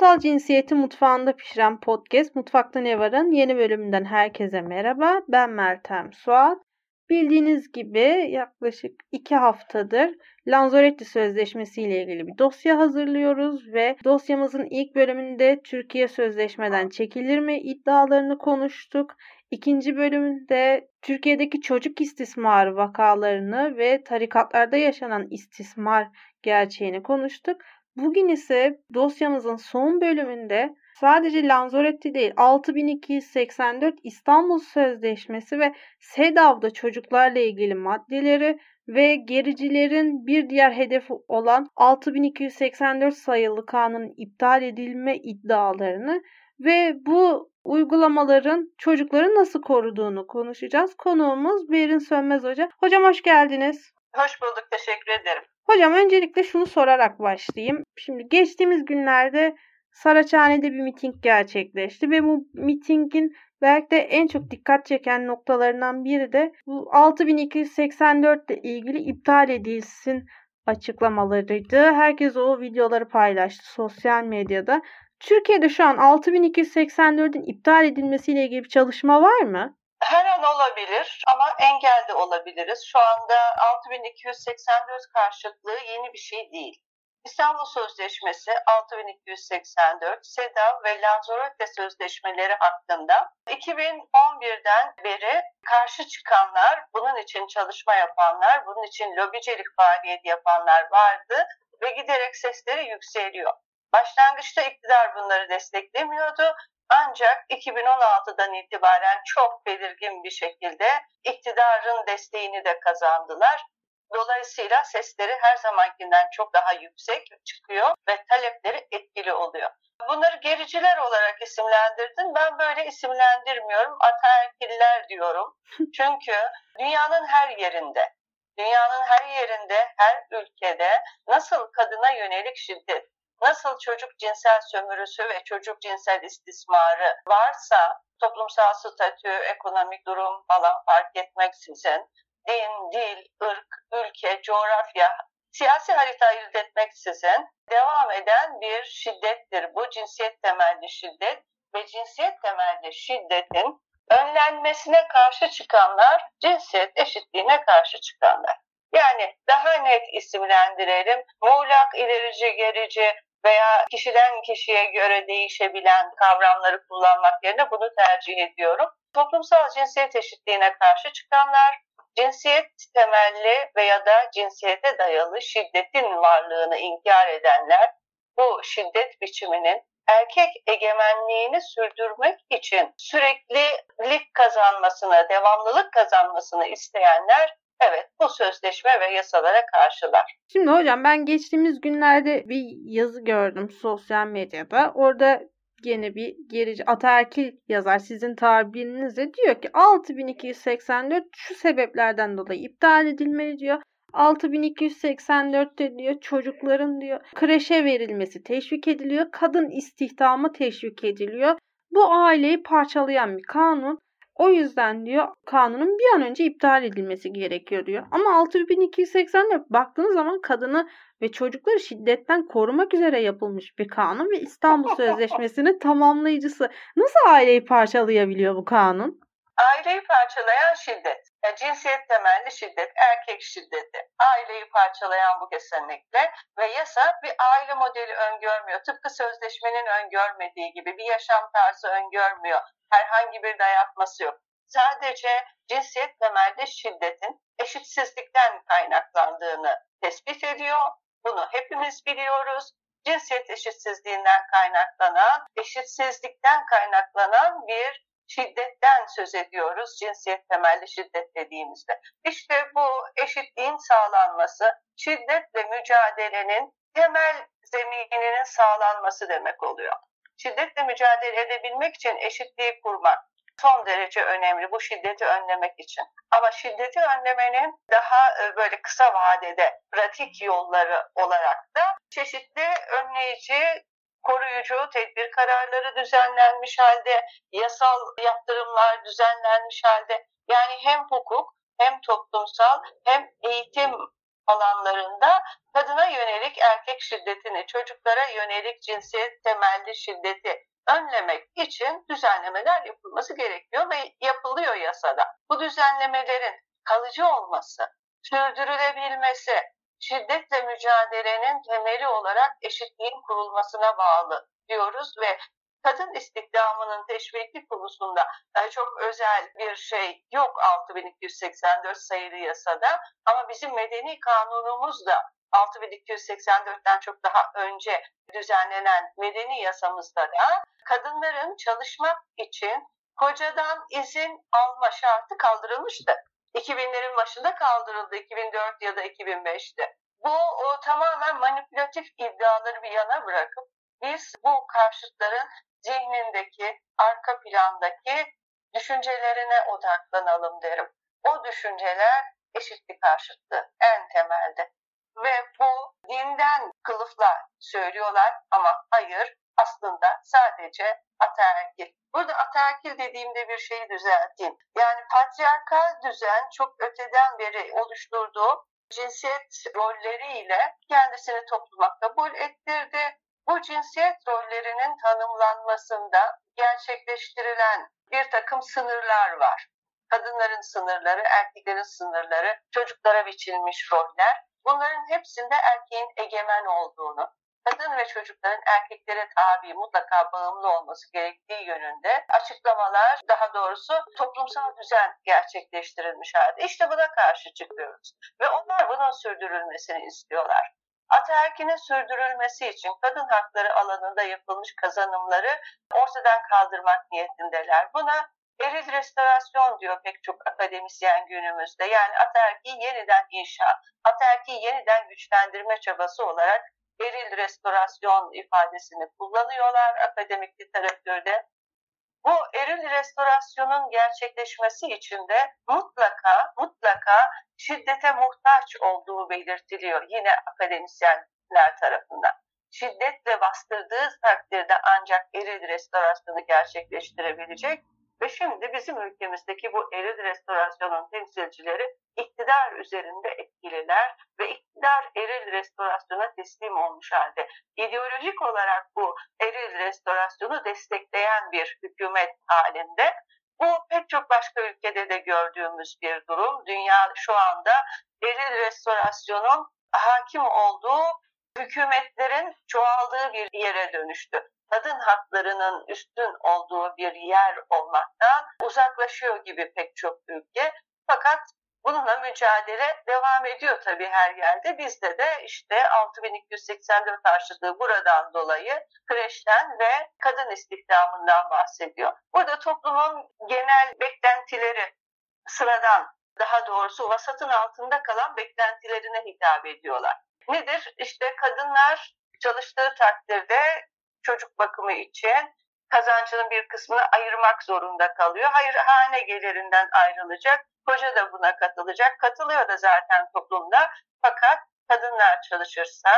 Toplumsal Cinsiyeti Mutfağında Pişiren Podcast Mutfakta Ne Var'ın yeni bölümünden herkese merhaba. Ben Meltem Suat. Bildiğiniz gibi yaklaşık 2 haftadır Lanzarote Sözleşmesi ile ilgili bir dosya hazırlıyoruz ve dosyamızın ilk bölümünde Türkiye sözleşmeden çekilir mi iddialarını konuştuk. İkinci bölümde Türkiye'deki çocuk istismarı vakalarını ve tarikatlarda yaşanan istismar gerçeğini konuştuk. Bugün ise dosyamızın son bölümünde sadece Lanzarote değil 6.284 İstanbul Sözleşmesi ve SEDAV'da çocuklarla ilgili maddeleri ve gericilerin bir diğer hedefi olan 6.284 sayılı kanunun iptal edilme iddialarını ve bu uygulamaların çocukları nasıl koruduğunu konuşacağız. Konuğumuz Berin Sönmez Hoca. Hocam hoş geldiniz. Hoş bulduk, teşekkür ederim. Hocam öncelikle şunu sorarak başlayayım. Şimdi geçtiğimiz günlerde Saraçhane'de bir miting gerçekleşti ve bu mitingin belki de en çok dikkat çeken noktalarından biri de bu 6.284 ile ilgili iptal edilsin açıklamalarıydı. Herkes o videoları paylaştı sosyal medyada. Türkiye'de şu an 6.284'ün iptal edilmesiyle ilgili bir çalışma var mı? Her an olabilir ama engel de olabiliriz. Şu anda 6.284 karşıtlığı yeni bir şey değil. İstanbul Sözleşmesi 6.284, SEDAV ve Lanzarote Sözleşmeleri hakkında 2011'den beri karşı çıkanlar, bunun için çalışma yapanlar, bunun için lobicilik faaliyeti yapanlar vardı ve giderek sesleri yükseliyor. Başlangıçta iktidar bunları desteklemiyordu. Ancak 2016'dan itibaren çok belirgin bir şekilde iktidarın desteğini de kazandılar. Dolayısıyla sesleri her zamankinden çok daha yüksek çıkıyor ve talepleri etkili oluyor. Bunları gericiler olarak isimlendirdin. Ben böyle isimlendirmiyorum. Ataerkiller diyorum. Çünkü dünyanın her yerinde, her ülkede nasıl kadına yönelik şiddet, nasıl çocuk cinsel sömürüsü ve çocuk cinsel istismarı varsa toplumsal statü, ekonomik durum falan fark etmeksizin, din, dil, ırk, ülke, coğrafya, siyasi harita ayırt etmeksizin devam eden bir şiddettir. Bu cinsiyet temelli şiddet ve cinsiyet temelli şiddetin önlenmesine karşı çıkanlar, cinsiyet eşitliğine karşı çıkanlar. Yani daha net isimlendirelim, muğlak, ilerici, gerici veya kişiden kişiye göre değişebilen kavramları kullanmak yerine bunu tercih ediyorum. Toplumsal cinsiyet eşitliğine karşı çıkanlar, cinsiyet temelli veya da cinsiyete dayalı şiddetin varlığını inkar edenler, bu şiddet biçiminin erkek egemenliğini sürdürmek için süreklilik kazanmasını, devamlılık kazanmasını isteyenler, evet, bu sözleşme ve yasalara karşılar. Şimdi hocam ben geçtiğimiz günlerde bir yazı gördüm sosyal medyada. Orada gene bir gerici ataerkil yazar sizin tabirinizle diyor ki 6.284 şu sebeplerden dolayı iptal edilmeli diyor. 6.284'te diyor çocukların diyor kreşe verilmesi teşvik ediliyor. Kadın istihdamı teşvik ediliyor. Bu aileyi parçalayan bir kanun. O yüzden diyor kanunun bir an önce iptal edilmesi gerekiyor diyor. Ama 6.284 baktığınız zaman kadını ve çocukları şiddetten korumak üzere yapılmış bir kanun ve İstanbul Sözleşmesi'nin tamamlayıcısı. Nasıl aileyi parçalayabiliyor bu kanun? Aileyi parçalayan şiddet, yani cinsiyet temelli şiddet, erkek şiddeti, aileyi parçalayan bu kesinlikle ve yasa bir aile modeli öngörmüyor. Tıpkı sözleşmenin öngörmediği gibi bir yaşam tarzı öngörmüyor. Herhangi bir dayatması yok. Sadece cinsiyet temelli şiddetin eşitsizlikten kaynaklandığını tespit ediyor. Bunu hepimiz biliyoruz. Cinsiyet eşitsizliğinden kaynaklanan bir şiddetten söz ediyoruz cinsiyet temelli şiddet dediğimizde. İşte bu eşitliğin sağlanması, şiddetle mücadelenin temel zemininin sağlanması demek oluyor. Şiddetle mücadele edebilmek için eşitliği kurmak son derece önemli bu şiddeti önlemek için. Ama şiddeti önlemenin daha böyle kısa vadede pratik yolları olarak da çeşitli önleyici, koruyucu tedbir kararları düzenlenmiş halde, yasal yaptırımlar düzenlenmiş halde. Yani hem hukuk, hem toplumsal, hem eğitim alanlarında kadına yönelik erkek şiddetini, çocuklara yönelik cinsiyet temelli şiddeti önlemek için düzenlemeler yapılması gerekiyor ve yapılıyor yasada. Bu düzenlemelerin kalıcı olması, sürdürülebilmesi, şiddetle mücadelenin temeli olarak eşitliğin kurulmasına bağlı diyoruz ve kadın istihdamının teşviki konusunda çok özel bir şey yok 6284 sayılı yasada, ama bizim medeni kanunumuz da 6284'ten çok daha önce düzenlenen medeni yasamızda da kadınların çalışmak için kocadan izin alma şartı kaldırılmıştı. 2000'lerin başında kaldırıldı, 2004 ya da 2005'te. Bu tamamen manipülatif iddiaları bir yana bırakıp biz bu karşıtların zihnindeki, arka plandaki düşüncelerine odaklanalım derim. O düşünceler eşitlik karşıtı en temelde. Ve bu dinden kılıfla söylüyorlar ama hayır, aslında sadece ataerkil. Burada ataerkil dediğimde bir şeyi düzelteyim. Yani patriarkal düzen çok öteden beri oluşturduğu cinsiyet rolleriyle kendisini topluma kabul ettirdi. Bu cinsiyet rollerinin tanımlanmasında gerçekleştirilen bir takım sınırlar var. Kadınların sınırları, erkeklerin sınırları, çocuklara biçilmiş roller. Bunların hepsinde erkeğin egemen olduğunu, kadın ve çocukların erkeklere tabi, mutlaka bağımlı olması gerektiği yönünde açıklamalar, daha doğrusu toplumsal düzen gerçekleştirilmiş halde. İşte buna karşı çıkıyoruz ve onlar bunun sürdürülmesini istiyorlar. Ataerkilin sürdürülmesi için kadın hakları alanında yapılmış kazanımları ortadan kaldırmak niyetindeler. Buna eril restorasyon diyor pek çok akademisyen günümüzde. Yani ataerkiyi yeniden inşa, ataerkiyi yeniden güçlendirme çabası olarak eril restorasyon ifadesini kullanıyorlar akademik literatürde. Bu eril restorasyonun gerçekleşmesi için de mutlaka şiddete muhtaç olduğu belirtiliyor yine akademisyenler tarafından. Şiddetle bastırdığı takdirde ancak eril restorasyonu gerçekleştirebilecek. Ve şimdi bizim ülkemizdeki bu eril restorasyonun temsilcileri iktidar üzerinde etkililer ve iktidar eril restorasyona teslim olmuş halde. İdeolojik olarak bu eril restorasyonu destekleyen bir hükümet halinde. Bu pek çok başka ülkede de gördüğümüz bir durum. Dünya şu anda eril restorasyonun hakim olduğu hükümetlerin çoğaldığı bir yere dönüştü. Kadın haklarının üstün olduğu bir yer olmaktan uzaklaşıyor gibi pek çok ülke. Fakat bununla mücadele devam ediyor tabii her yerde. Bizde de işte 6284 karşıtlığı buradan dolayı kreşten ve kadın istihdamından bahsediyor. Burada toplumun genel beklentileri sıradan, daha doğrusu vasatın altında kalan beklentilerine hitap ediyorlar. Nedir? İşte kadınlar çalıştığı takdirde çocuk bakımı için kazancının bir kısmını ayırmak zorunda kalıyor. Hayır, hane gelirinden ayrılacak, koca da buna katılacak, katılıyor da zaten toplumda. Fakat kadınlar çalışırsa,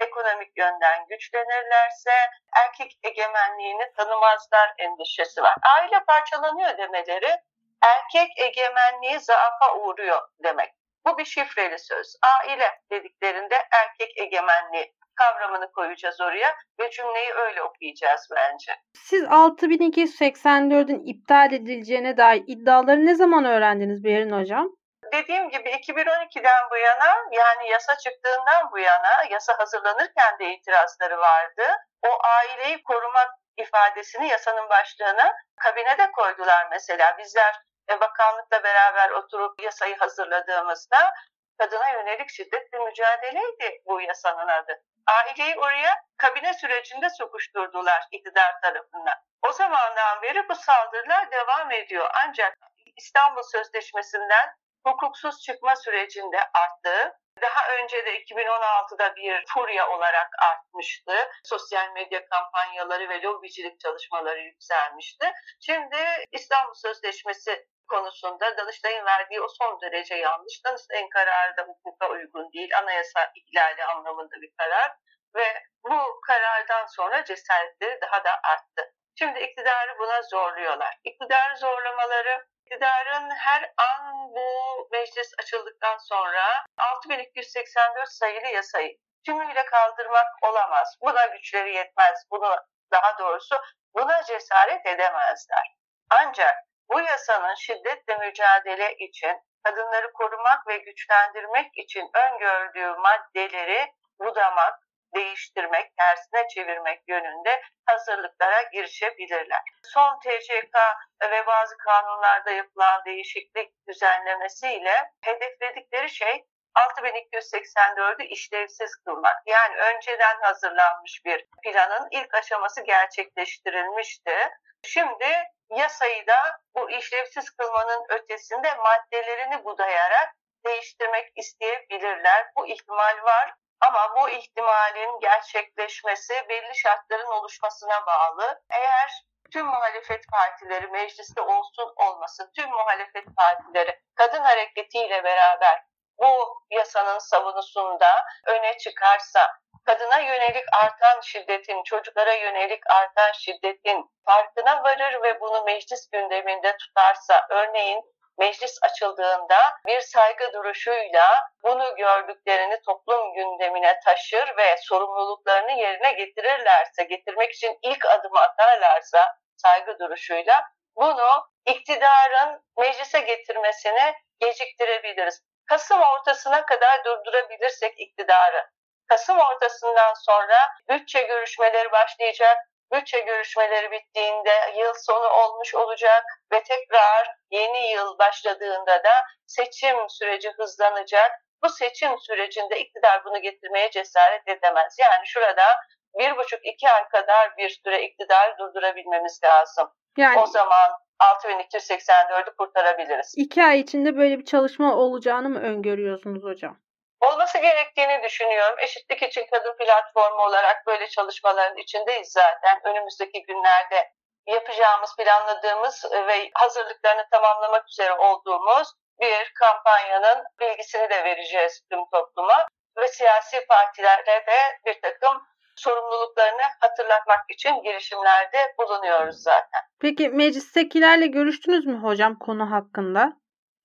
ekonomik yönden güçlenirlerse, erkek egemenliğini tanımazlar endişesi var. Aile parçalanıyor demeleri, erkek egemenliği zaafa uğruyor demek. Bu bir şifreli söz. Aile dediklerinde erkek egemenliği kavramını koyacağız oraya ve cümleyi öyle okuyacağız bence. Siz 6284'ün iptal edileceğine dair iddiaları ne zaman öğrendiniz Berin Hocam? Dediğim gibi 2012'den bu yana, yani yasa çıktığından bu yana, yasa hazırlanırken de itirazları vardı. O aileyi korumak ifadesini yasanın başlığına kabinede koydular mesela. Bizler bakanlıkla beraber oturup yasayı hazırladığımızda kadına yönelik şiddetle mücadeleydi bu yasanın adı. Aileyi oraya kabine sürecinde sokuşturdular iktidar tarafından. O zamandan beri bu saldırılar devam ediyor. Ancak İstanbul Sözleşmesi'nden hukuksuz çıkma sürecinde arttı. Daha önce de 2016'da bir furya olarak artmıştı. Sosyal medya kampanyaları ve lobicilik çalışmaları yükselmişti. Şimdi İstanbul Sözleşmesi konusunda Danıştay'ın verdiği o son derece yanlış. Danıştay'ın kararı da hukuka uygun değil. Anayasa ihlali anlamında bir karar. Ve bu karardan sonra cesaretleri daha da arttı. Şimdi iktidarı buna zorluyorlar. İktidarı zorlamaları İktidarın her an bu meclis açıldıktan sonra 6284 sayılı yasayı tümüyle kaldırmak olamaz. Buna güçleri yetmez. Buna cesaret edemezler. Ancak bu yasanın şiddetle mücadele için, kadınları korumak ve güçlendirmek için öngördüğü maddeleri budamak, değiştirmek, tersine çevirmek yönünde hazırlıklara girişebilirler. Son TCK ve bazı kanunlarda yapılan değişiklik düzenlemesiyle hedefledikleri şey 6284'ü işlevsiz kılmak. Yani önceden hazırlanmış bir planın ilk aşaması gerçekleştirilmişti. Şimdi yasayı da bu işlevsiz kılmanın ötesinde maddelerini budayarak değiştirmek isteyebilirler. Bu ihtimal var. Ama bu ihtimalin gerçekleşmesi belli şartların oluşmasına bağlı. Eğer tüm muhalefet partileri mecliste olsun olmasın, tüm muhalefet partileri kadın hareketiyle beraber bu yasanın savunusunda öne çıkarsa, kadına yönelik artan şiddetin, çocuklara yönelik artan şiddetin farkına varır ve bunu meclis gündeminde tutarsa, örneğin meclis açıldığında bir saygı duruşuyla bunu gördüklerini toplum gündemine taşır ve sorumluluklarını yerine getirirlerse, getirmek için ilk adımı atarlarsa saygı duruşuyla bunu iktidarın meclise getirmesini geciktirebiliriz. Kasım ortasına kadar durdurabilirsek iktidarı, Kasım ortasından sonra bütçe görüşmeleri başlayacak. Bütçe görüşmeleri bittiğinde yıl sonu olmuş olacak ve tekrar yeni yıl başladığında da seçim süreci hızlanacak. Bu seçim sürecinde iktidar bunu getirmeye cesaret edemez. Yani şurada 1,5-2 ay kadar bir süre iktidarı durdurabilmemiz lazım. Yani o zaman 6284'ü kurtarabiliriz. 2 ay içinde böyle bir çalışma olacağını mı öngörüyorsunuz hocam? Olması gerektiğini düşünüyorum. Eşitlik için kadın platformu olarak böyle çalışmaların içindeyiz zaten. Önümüzdeki günlerde yapacağımız, planladığımız ve hazırlıklarını tamamlamak üzere olduğumuz bir kampanyanın bilgisini de vereceğiz tüm topluma. Ve siyasi partilerle de bir takım sorumluluklarını hatırlatmak için girişimlerde bulunuyoruz zaten. Peki meclistekilerle görüştünüz mü hocam konu hakkında?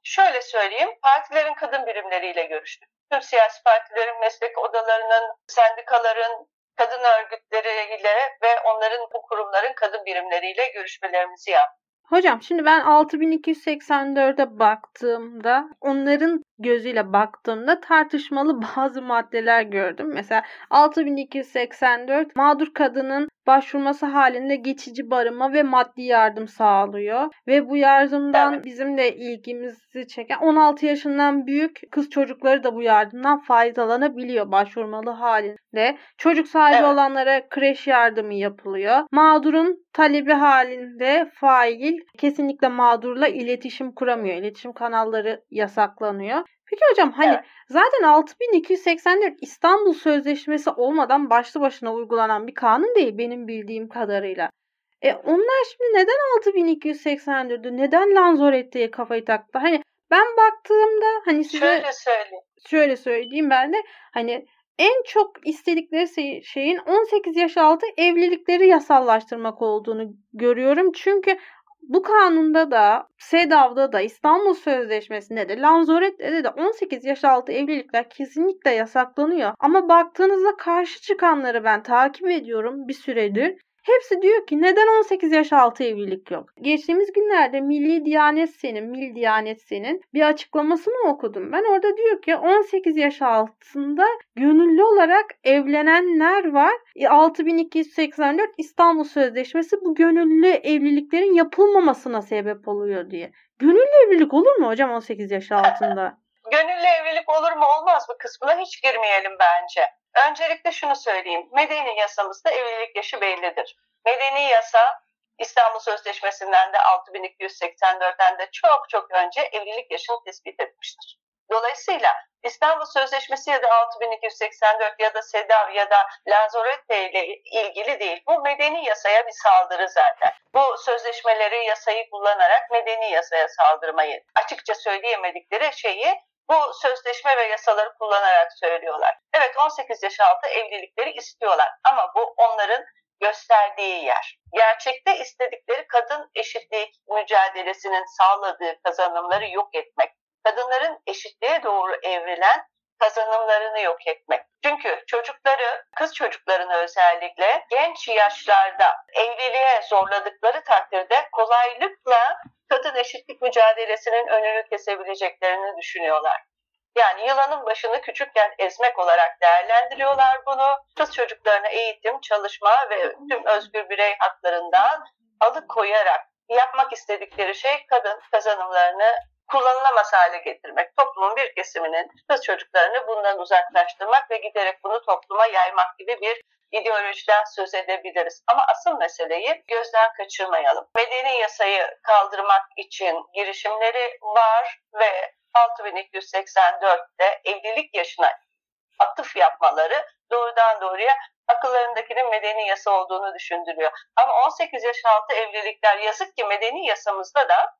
Şöyle söyleyeyim, partilerin kadın birimleriyle görüştük. Tüm siyasi partilerin, meslek odalarının, sendikaların, kadın örgütleriyle ve onların, bu kurumların kadın birimleriyle görüşmelerimizi yaptık. Hocam şimdi ben 6284'e baktığımda, onların gözüyle baktığımda tartışmalı bazı maddeler gördüm. Mesela 6284 mağdur kadının başvurması halinde geçici barınma ve maddi yardım sağlıyor. Ve bu yardımdan bizim de ilgimizi çeken 16 yaşından büyük kız çocukları da bu yardımdan faydalanabiliyor başvurmalı halinde. Çocuk sahibi olanlara kreş yardımı yapılıyor. Mağdurun talebi halinde fail kesinlikle mağdurla iletişim kuramıyor. İletişim kanalları yasaklanıyor. Peki hocam zaten 6284 İstanbul Sözleşmesi olmadan başlı başına uygulanan bir kanun değil benim bildiğim kadarıyla. Onlar şimdi neden 6284'ü, neden Lanzorette diye kafayı taktı? Ben baktığımda şöyle söyleyeyim ben de en çok istedikleri şeyin 18 yaş altı evlilikleri yasallaştırmak olduğunu görüyorum. Çünkü bu kanunda da, SEDAV'da da, İstanbul Sözleşmesi'nde de, Lanzorette'de de 18 yaş altı evlilikler kesinlikle yasaklanıyor. Ama baktığınızda karşı çıkanları ben takip ediyorum bir süredir. Hepsi diyor ki neden 18 yaş altı evlilik yok? Geçtiğimiz günlerde Milli Diyanet Sen'in bir açıklamasını okudum. Ben orada diyor ki 18 yaş altında gönüllü olarak evlenenler var. 6284 İstanbul Sözleşmesi bu gönüllü evliliklerin yapılmamasına sebep oluyor diye. Gönüllü evlilik olur mu hocam 18 yaş altında? Gönüllü evlilik olur mu olmaz mı kısmına hiç girmeyelim bence. Öncelikle şunu söyleyeyim. Medeni yasamızda evlilik yaşı bellidir. Medeni yasa İstanbul Sözleşmesi'nden de 6284'ten de çok önce evlilik yaşını tespit etmiştir. Dolayısıyla İstanbul Sözleşmesi ya da 6284 ya da SEDAV ya da Lanzorette ile ilgili değil. Bu medeni yasaya bir saldırı zaten. Bu sözleşmeleri, yasayı kullanarak medeni yasaya saldırmayı, açıkça söyleyemedikleri şeyi bu sözleşme ve yasaları kullanarak söylüyorlar. Evet, 18 yaş altı evlilikleri istiyorlar ama bu onların gösterdiği yer. Gerçekte istedikleri kadın eşitlik mücadelesinin sağladığı kazanımları yok etmek, kadınların eşitliğe doğru evrilen kazanımlarını yok etmek. Çünkü çocukları, kız çocuklarını özellikle genç yaşlarda evliliğe zorladıkları takdirde kolaylıkla kadın eşitlik mücadelesinin önünü kesebileceklerini düşünüyorlar. Yani yılanın başını küçükken ezmek olarak değerlendiriyorlar bunu. Kız çocuklarına eğitim, çalışma ve tüm özgür birey haklarından alıkoyarak yapmak istedikleri şey kadın kazanımlarını kullanılamaz hale getirmek. Toplumun bir kesiminin kız çocuklarını bundan uzaklaştırmak ve giderek bunu topluma yaymak gibi bir ideolojiden söz edebiliriz. Ama asıl meseleyi gözden kaçırmayalım. Medeni yasayı kaldırmak için girişimleri var ve 6284'te evlilik yaşına atıf yapmaları doğrudan doğruya akıllarındakinin medeni yasa olduğunu düşündürüyor. Ama 18 yaş altı evlilikler yazık ki medeni yasamızda da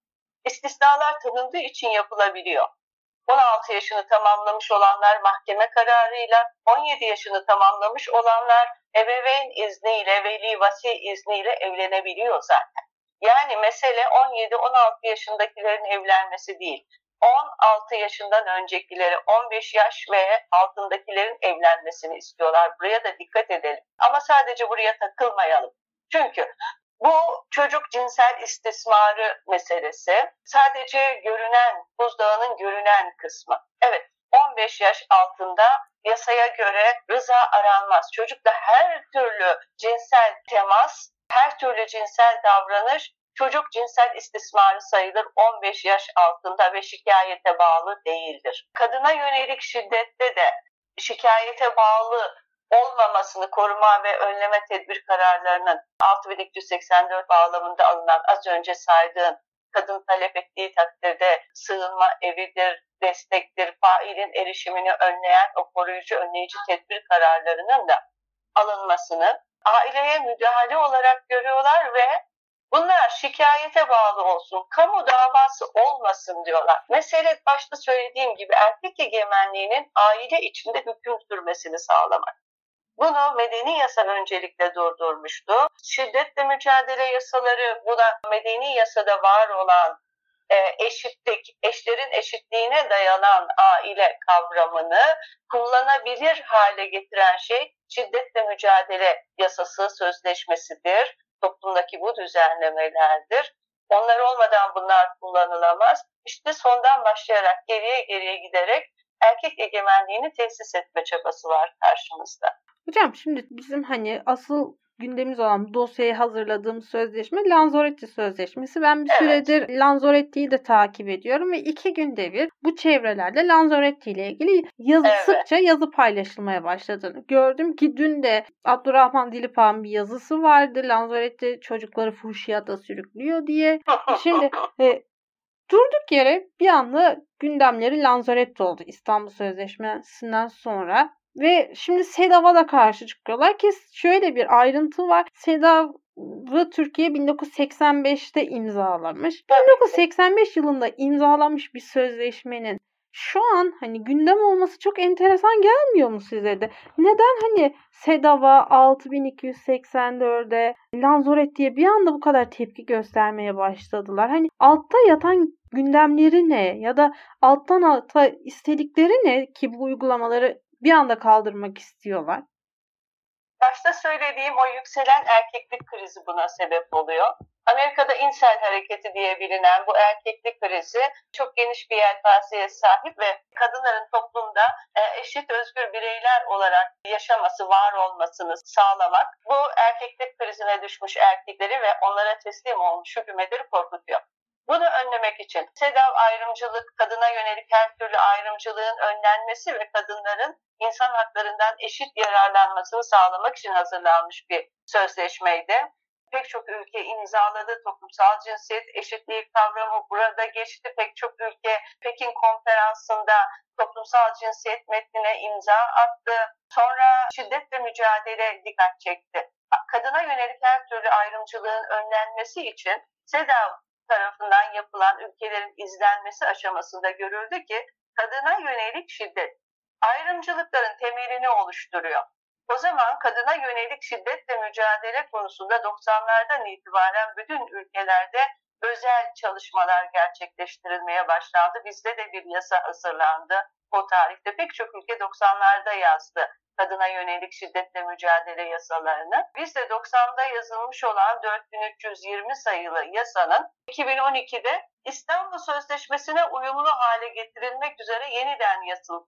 istisnalar tanındığı için yapılabiliyor. 16 yaşını tamamlamış olanlar mahkeme kararıyla, 17 yaşını tamamlamış olanlar ebeveyn izniyle, veli vasi izniyle evlenebiliyor zaten. Yani mesele 17-16 yaşındakilerin evlenmesi değil. 16 yaşından öncekileri, 15 yaş ve altındakilerin evlenmesini istiyorlar. Buraya da dikkat edelim. Ama sadece buraya takılmayalım. Çünkü bu çocuk cinsel istismarı meselesi sadece görünen, buzdağının görünen kısmı. Evet, 15 yaş altında yasaya göre rıza aranmaz. Çocukla her türlü cinsel temas, her türlü cinsel davranış, çocuk cinsel istismarı sayılır 15 yaş altında ve şikayete bağlı değildir. Kadına yönelik şiddette de şikayete bağlı olmamasını koruma ve önleme tedbir kararlarının 6284 bağlamında alınan az önce saydığım kadın talep ettiği takdirde sığınma evidir, destektir, failin erişimini önleyen o koruyucu önleyici tedbir kararlarının da alınmasını aileye müdahale olarak görüyorlar ve bunlar şikayete bağlı olsun, kamu davası olmasın diyorlar. Mesele başta söylediğim gibi erkek egemenliğinin aile içinde hüküm sürmesini sağlamak. Bunu medeni yasa öncelikle durdurmuştu. Şiddetle mücadele yasaları, buna medeni yasada var olan eşitlik, eşlerin eşitliğine dayanan aile kavramını kullanabilir hale getiren şey şiddetle mücadele yasası sözleşmesidir. Toplumdaki bu düzenlemelerdir. Onlar olmadan bunlar kullanılamaz. İşte sondan başlayarak geriye giderek erkek egemenliğini tesis etme çabası var karşımızda. Hocam şimdi bizim hani asıl gündemimiz olan dosyayı hazırladığım sözleşme Lanzarote Sözleşmesi. Ben bir süredir Lanzarote'yi de takip ediyorum ve 2 günde bir bu çevrelerde Lanzarote ile ilgili sıkça yazı paylaşılmaya başladığını gördüm ki dün de Abdurrahman Dilipağ'ın bir yazısı vardı. Lanzarote çocukları fuhşiyata sürüklüyor diye. Şimdi durduk yere bir anda gündemleri Lanzarote oldu İstanbul Sözleşmesi'nden sonra. Ve şimdi SEDAV'a da karşı çıkıyorlar ki şöyle bir ayrıntı var. SEDAV'ı Türkiye 1985'te imzalamış. 1985 yılında imzalanmış bir sözleşmenin şu an hani gündem olması çok enteresan gelmiyor mu size de? Neden hani SEDAV'a 6284'e Lanzarote'ye bir anda bu kadar tepki göstermeye başladılar? Hani altta yatan gündemleri ne? Ya da alttan alta istedikleri ne ki bu uygulamaları bir anda kaldırmak istiyorlar? Başta söylediğim o yükselen erkeklik krizi buna sebep oluyor. Amerika'da insel hareketi diye bilinen bu erkeklik krizi çok geniş bir yelpazeye sahip ve kadınların toplumda eşit özgür bireyler olarak yaşaması, var olmasını sağlamak bu erkeklik krizine düşmüş erkekleri ve onlara teslim olmuş hükümetleri korkutuyor. Bunu önlemek için SEDAV ayrımcılık, kadına yönelik her türlü ayrımcılığın önlenmesi ve kadınların insan haklarından eşit yararlanmasını sağlamak için hazırlanmış bir sözleşmeydi. Pek çok ülke imzaladı, toplumsal cinsiyet eşitliği kavramı burada geçti. Pek çok ülke Pekin Konferansı'nda toplumsal cinsiyet metnine imza attı. Sonra şiddetle mücadele dikkat çekti. Kadına yönelik her türlü ayrımcılığın önlenmesi için SEDAV tarafından yapılan ülkelerin izlenmesi aşamasında görüldü ki kadına yönelik şiddet ayrımcılıkların temelini oluşturuyor. O zaman kadına yönelik şiddetle mücadele konusunda 90'lardan itibaren bütün ülkelerde özel çalışmalar gerçekleştirilmeye başlandı. Bizde de bir yasa hazırlandı. O tarihte pek çok ülke 90'larda yazdı kadına yönelik şiddetle mücadele yasalarını. Biz de 90'da yazılmış olan 4320 sayılı yasanın 2012'de İstanbul Sözleşmesi'ne uyumlu hale getirilmek üzere yeniden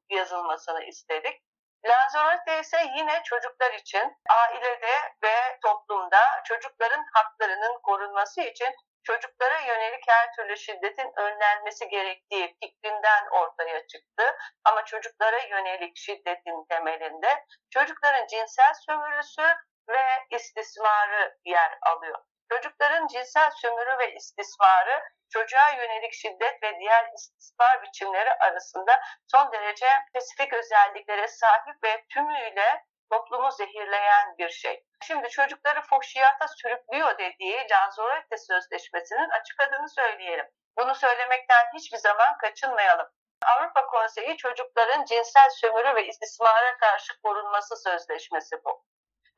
yazılmasını istedik. Lanzarote ise yine çocuklar için ailede ve toplumda çocukların haklarının korunması için çocuklara yönelik her türlü şiddetin önlenmesi gerektiği fikrinden ortaya çıktı. Ama çocuklara yönelik şiddetin temelinde çocukların cinsel sömürüsü ve istismarı yer alıyor. Çocukların cinsel sömürü ve istismarı çocuğa yönelik şiddet ve diğer istismar biçimleri arasında son derece spesifik özelliklere sahip ve tümüyle toplumu zehirleyen bir şey. Şimdi çocukları fuhşiyata sürüklüyor dediği Lanzarote Sözleşmesi'nin açık adını söyleyelim. Bunu söylemekten hiçbir zaman kaçınmayalım. Avrupa Konseyi Çocukların Cinsel Sömürü ve İstismara Karşı Korunması Sözleşmesi bu.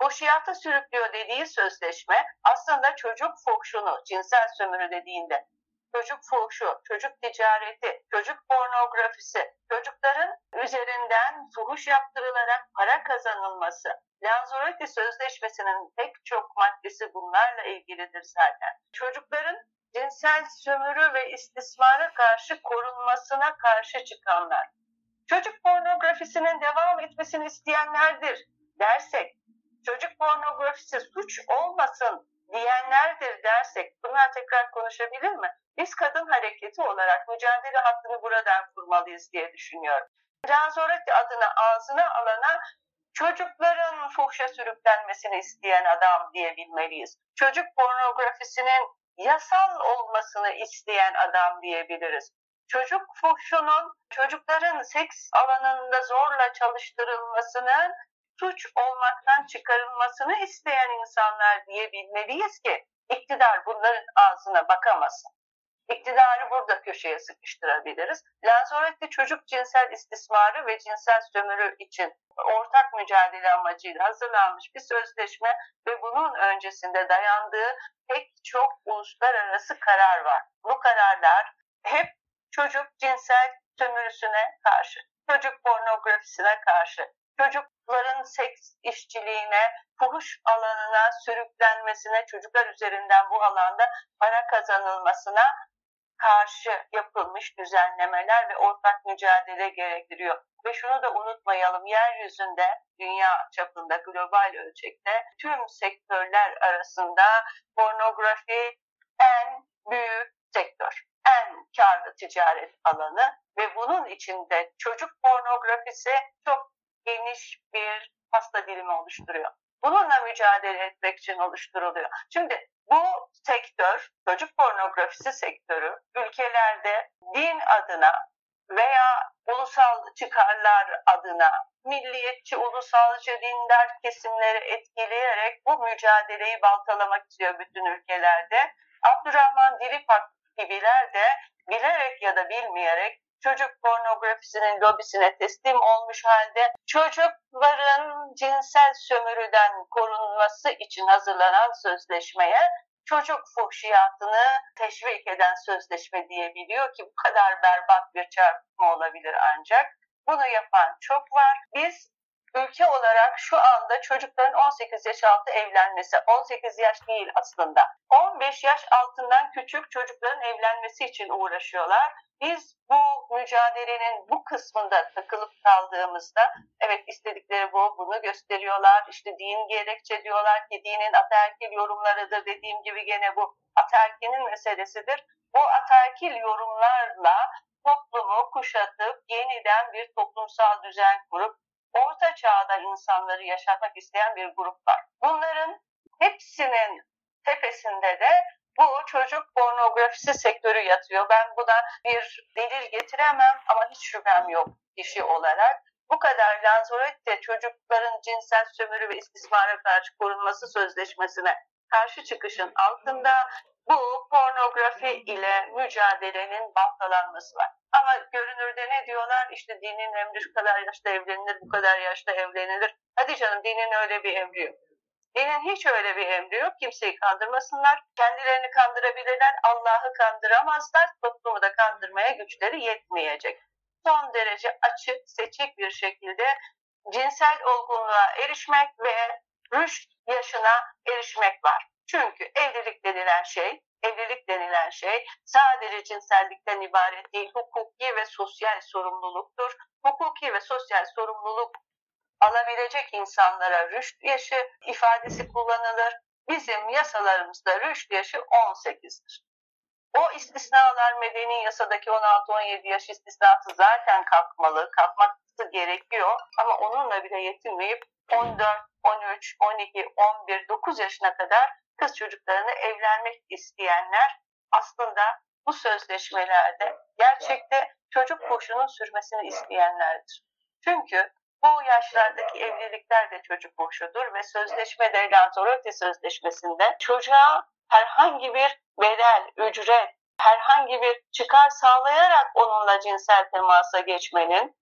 Fuhşiyata sürüklüyor dediği sözleşme aslında çocuk fuhşunu, cinsel sömürü dediğinde, çocuk fuhşu, çocuk ticareti, çocuk pornografisi, çocukların üzerinden fuhuş yaptırılarak para kazanılması. Lanzarote Sözleşmesi'nin pek çok maddesi bunlarla ilgilidir zaten. Çocukların cinsel sömürü ve istismara karşı korunmasına karşı çıkanlar, çocuk pornografisinin devam etmesini isteyenlerdir dersek, çocuk pornografisi suç olmasın diyenlerdir dersek, bunlar tekrar konuşabilir mi? Biz kadın hareketi olarak mücadele hattını buradan kurmalıyız diye düşünüyorum. Lanzarote adına ağzına alana çocukların fuhşa sürüklenmesini isteyen adam diyebilmeliyiz. Çocuk pornografisinin yasal olmasını isteyen adam diyebiliriz. Çocuk fuhşunun, çocukların seks alanında zorla çalıştırılmasının suç olmaktan çıkarılmasını isteyen insanlar diyebilmeliyiz ki iktidar bunların ağzına bakamasın. İktidarı burada köşeye sıkıştırabiliriz. Lanzarote çocuk cinsel istismarı ve cinsel sömürü için ortak mücadele amacıyla hazırlanmış bir sözleşme ve bunun öncesinde dayandığı pek çok uluslararası karar var. Bu kararlar hep çocuk cinsel sömürüsüne karşı, çocuk pornografisine karşı, çocukların seks işçiliğine, fuhuş alanına sürüklenmesine, çocuklar üzerinden bu alanda para kazanılmasına karşı yapılmış düzenlemeler ve ortak mücadele gerektiriyor. Ve şunu da unutmayalım, yeryüzünde, dünya çapında, global ölçekte tüm sektörler arasında pornografi en büyük sektör, en karlı ticaret alanı ve bunun içinde çocuk pornografisi çok geniş bir pasta dilimi oluşturuyor. Bununla mücadele etmek için oluşturuluyor. Şimdi bu sektör, çocuk pornografisi sektörü ülkelerde din adına veya ulusal çıkarlar adına milliyetçi, ulusalcı, dindar kesimleri etkileyerek bu mücadeleyi baltalamak istiyor bütün ülkelerde. Abdurrahman Dilipağ gibiler de bilerek ya da bilmeyerek çocuk pornografisinin lobisine teslim olmuş halde çocukların cinsel sömürüden korunması için hazırlanan sözleşmeye çocuk fuhşiyatını teşvik eden sözleşme diyebiliyor ki bu kadar berbat bir çarpıtma olabilir ancak. Bunu yapan çok var. Biz ülke olarak şu anda çocukların 18 yaş altı evlenmesi, 18 yaş değil aslında, 15 yaş altından küçük çocukların evlenmesi için uğraşıyorlar. Biz bu mücadelenin bu kısmında takılıp kaldığımızda, evet istedikleri bu, bunu gösteriyorlar, işte din gerekçe diyorlar ki dinin ataerkil yorumlarıdır, dediğim gibi gene bu ataerkinin meselesidir. Bu ataerkil yorumlarla toplumu kuşatıp yeniden bir toplumsal düzen kurup orta çağda insanları yaşatmak isteyen bir grup var. Bunların hepsinin tepesinde de bu çocuk pornografisi sektörü yatıyor. Ben buna bir delil getiremem ama hiç şüphem yok kişi olarak. Bu kadar Lanzarote çocukların cinsel sömürü ve istismara karşı korunması sözleşmesine karşı çıkışın altında Bu pornografi ile mücadelenin baltalanması var. Ama görünürde ne diyorlar? İşte dinin emri şu kadar yaşta evlenilir, bu kadar yaşta evlenilir. Hadi canım, dinin öyle bir emri yok. Dinin hiç öyle bir emri yok. Kimseyi kandırmasınlar. Kendilerini kandırabilirler. Allah'ı kandıramazlar. Toplumu da kandırmaya güçleri yetmeyecek. Son derece açık, seçik bir şekilde cinsel olgunluğa erişmek ve rüşt yaşına erişmek var. Çünkü evlilik denilen şey sadece cinsellikten ibaret değil, hukuki ve sosyal sorumluluktur. Hukuki ve sosyal sorumluluk alabilecek insanlara rüşt yaşı ifadesi kullanılır. Bizim yasalarımızda rüşt yaşı 18'dir. O istisnalar, medeni yasadaki 16-17 yaş istisnası zaten kalkmalı, kalkması gerekiyor. Ama onunla bile yetinmeyip 14, 13, 12, 11, 9 yaşına kadar kız çocuklarını evlenmek isteyenler aslında bu sözleşmelerde gerçekte çocuk boşunun sürmesini isteyenlerdir. Çünkü bu yaşlardaki evlilikler de çocuk boşudur ve sözleşmede, Lanzarote Sözleşmesi'nde çocuğa herhangi bir bedel, ücret, herhangi bir çıkar sağlayarak onunla cinsel temasa geçmenin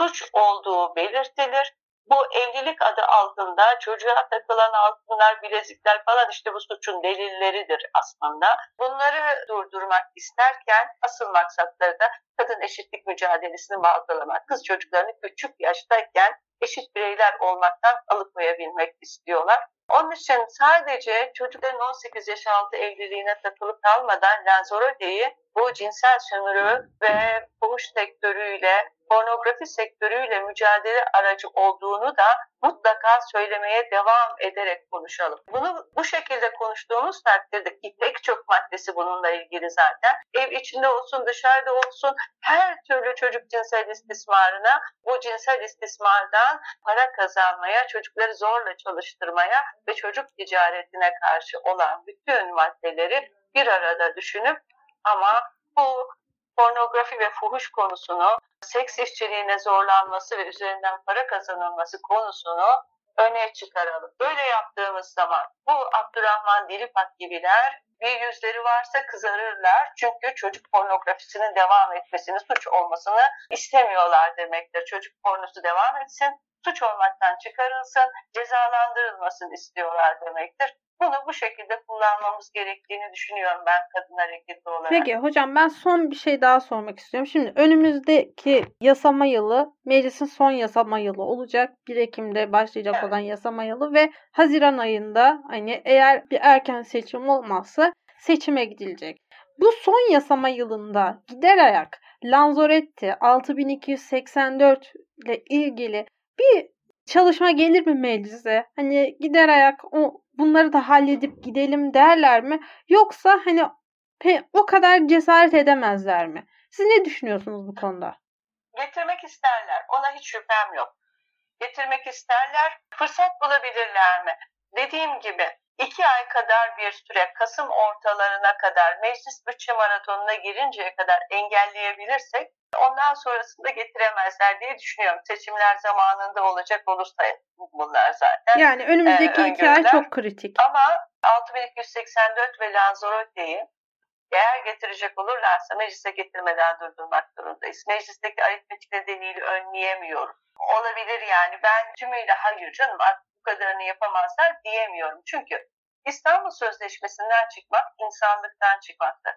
suç olduğu belirtilir. Bu evlilik adı altında çocuğa takılan altınlar, bilezikler falan işte bu suçun delilleridir aslında. Bunları durdurmak isterken asıl maksatları da kadın eşitlik mücadelesini baltalamak, kız çocuklarını küçük yaştayken eşit bireyler olmaktan alıkoyabilmek istiyorlar. Onun için sadece çocukların 18 yaş altı evliliğine takılıp kalmadan Lanzarote'yi bu cinsel sömürü ve fuhuş sektörüyle, pornografi sektörüyle mücadele aracı olduğunu da mutlaka söylemeye devam ederek konuşalım. Bunu bu şekilde konuştuğumuz takdirde, ki pek çok maddesi bununla ilgili zaten, ev içinde olsun dışarıda olsun her türlü çocuk cinsel istismarına, bu cinsel istismardan para kazanmaya, çocukları zorla çalıştırmaya ve çocuk ticaretine karşı olan bütün maddeleri bir arada düşünüp, ama bu pornografi ve fuhuş konusunu, seks işçiliğine zorlanması ve üzerinden para kazanılması konusunu öne çıkaralım. Böyle yaptığımız zaman bu Abdurrahman Dilipağ gibiler bir yüzleri varsa kızarırlar. Çünkü çocuk pornografisinin devam etmesini, suç olmasını istemiyorlar demektir. Çocuk pornosu devam etsin, suç olmaktan çıkarılsın, cezalandırılmasın istiyorlar demektir. Bunu bu şekilde kullanmamız gerektiğini düşünüyorum ben kadın hareketi olarak. Peki hocam, ben son bir şey daha sormak istiyorum. Şimdi önümüzdeki yasama yılı, meclisin son yasama yılı olacak. 1 Ekim'de başlayacak olan yasama yılı ve Haziran ayında, hani eğer bir erken seçim olmazsa seçime gidilecek. Bu son yasama yılında gider ayak Lanzarote 6284 ile ilgili bir çalışma gelir mi meclise? Hani gider ayak bunları da halledip gidelim derler mi? Yoksa hani o kadar cesaret edemezler mi? Siz ne düşünüyorsunuz bu konuda? Getirmek isterler. Ona hiç şüphem yok. Getirmek isterler. Fırsat bulabilirler mi? Dediğim gibi 2 ay kadar bir süre, Kasım ortalarına kadar, meclis bütçe maratonuna girinceye kadar engelleyebilirsek, ondan sonrasında getiremezler diye düşünüyorum. Seçimler zamanında olacak olursa bunlar zaten. Yani önümüzdeki hikaye çok kritik. Ama 6284 ve Lanzarote'yi eğer getirecek olurlarsa meclise getirmeden durdurmak zorundayız. Meclisteki aritmetik nedeniyle önleyemiyorum. Olabilir yani, ben tümüyle hayır canım artık bu kadarını yapamazlar diyemiyorum. Çünkü İstanbul Sözleşmesi'nden çıkmak insanlıktan çıkmaktır.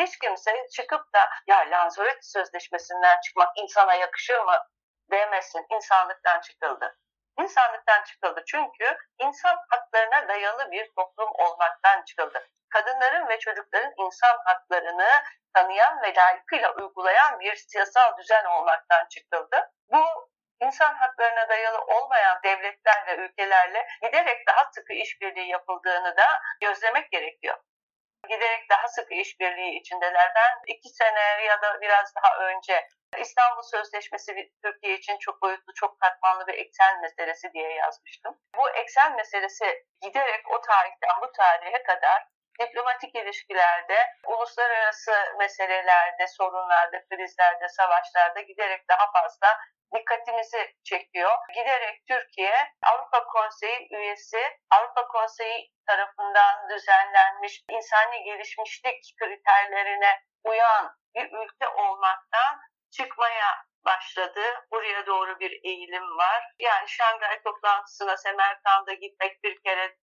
Hiç kimse çıkıp da ya Lanzarote Sözleşmesi'nden çıkmak insana yakışır mı demesin. İnsanlıktan çıkıldı. İnsanlıktan çıkıldı çünkü insan haklarına dayalı bir toplum olmaktan çıkıldı. Kadınların ve çocukların insan haklarını tanıyan ve layıkıyla uygulayan bir siyasal düzen olmaktan çıkıldı. Bu insan haklarına dayalı olmayan devletler ve ülkelerle giderek daha sıkı işbirliği yapıldığını da gözlemek gerekiyor. Giderek daha sıkı işbirliği içindeler. Ben 2 sene ya da biraz daha önce İstanbul Sözleşmesi Türkiye için çok boyutlu, çok katmanlı bir eksen meselesi diye yazmıştım. Bu eksen meselesi giderek o tarihten bu tarihe kadar diplomatik ilişkilerde, uluslararası meselelerde, sorunlarda, krizlerde, savaşlarda giderek daha fazla dikkati dikkatimizi çekiyor. Giderek Türkiye Avrupa Konseyi üyesi, Avrupa Konseyi tarafından düzenlenmiş insani gelişmişlik kriterlerine uyan bir ülke olmaktan çıkmaya başladı. Buraya doğru bir eğilim var. Yani Şanghay toplantısına Semerkand'a gitmek bir kere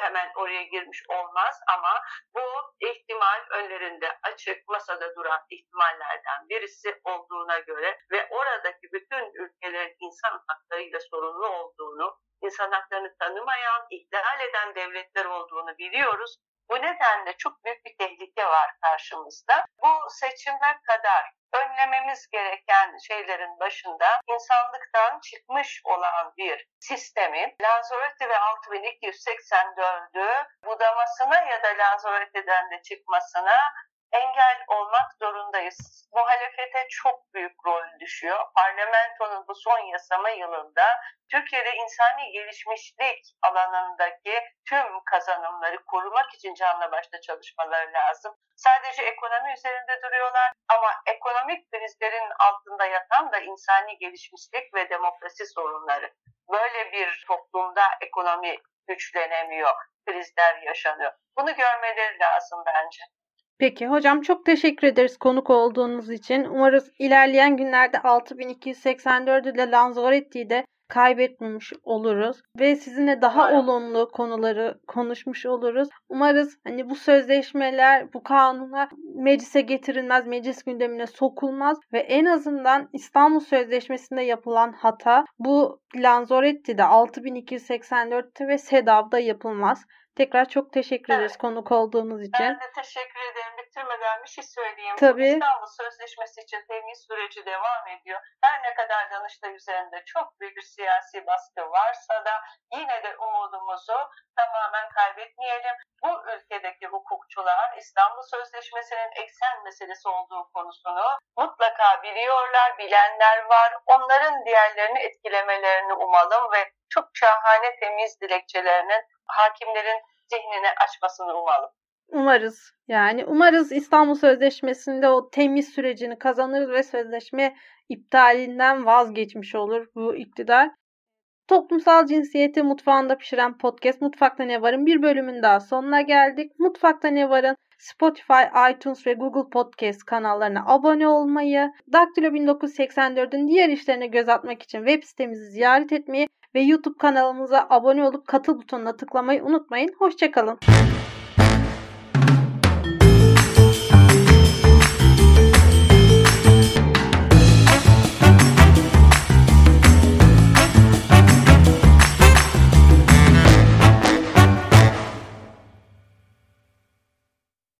hemen oraya girmiş olmaz ama bu ihtimal önlerinde açık masada duran ihtimallerden birisi olduğuna göre ve oradaki bütün ülkelerin insan haklarıyla sorunlu olduğunu, insan haklarını tanımayan, ihlal eden devletler olduğunu biliyoruz. Bu nedenle çok büyük bir tehlike var karşımızda. Bu seçime kadar önlememiz gereken şeylerin başında insanlıktan çıkmış olan bir sistemin Lanzarote ve 6284'ü budamasına ya da Lanzarote'den de çıkmasına engel olmak zorundayız. Muhalefete çok büyük rol düşüyor. Parlamentonun bu son yasama yılında Türkiye'de insani gelişmişlik alanındaki tüm kazanımları korumak için canla başla çalışmaları lazım. Sadece ekonomi üzerinde duruyorlar ama ekonomik krizlerin altında yatan da insani gelişmişlik ve demokrasi sorunları. Böyle bir toplumda ekonomi güçlenemiyor, krizler yaşanıyor. Bunu görmeleri lazım bence. Peki hocam, çok teşekkür ederiz konuk olduğunuz için. Umarız ilerleyen günlerde 6284'ü de Lanzarote'yi de kaybetmemiş oluruz ve sizinle daha olumlu konuları konuşmuş oluruz. Umarız bu sözleşmeler, bu kanunlar meclise getirilmez, meclis gündemine sokulmaz ve en azından İstanbul Sözleşmesi'nde yapılan hata bu Lanzarote'de, 6284'te ve SEDAV'da yapılmaz. Tekrar çok teşekkür ederiz konuk olduğunuz için. Ben de teşekkür ederim. Bitirmeden bir şey söyleyeyim. Tabii. İstanbul Sözleşmesi için temyiz süreci devam ediyor. Her ne kadar Danıştay üzerinde çok büyük bir siyasi baskı varsa da yine de umudumuzu tamamen kaybetmeyelim. Bu ülkedeki hukukçular İstanbul Sözleşmesi'nin eksen meselesi olduğu konusunu mutlaka biliyorlar, bilenler var. Onların diğerlerini etkilemelerini umalım ve çok şahane temyiz dilekçelerinin hakimlerin zihnini açmasını umalım. Umarız. Yani umarız İstanbul Sözleşmesi'nde o temyiz sürecini kazanırız ve sözleşme iptalinden vazgeçmiş olur bu iktidar. Toplumsal Cinsiyeti Mutfağında Pişiren Podcast Mutfakta Ne Var'ın bir bölümünün daha sonuna geldik. Mutfakta Ne Var'ın Spotify, iTunes ve Google Podcast kanallarına abone olmayı, Daktilo 1984'ün diğer işlerine göz atmak için web sitemizi ziyaret etmeyi ve YouTube kanalımıza abone olup katıl butonuna tıklamayı unutmayın. Hoşça kalın.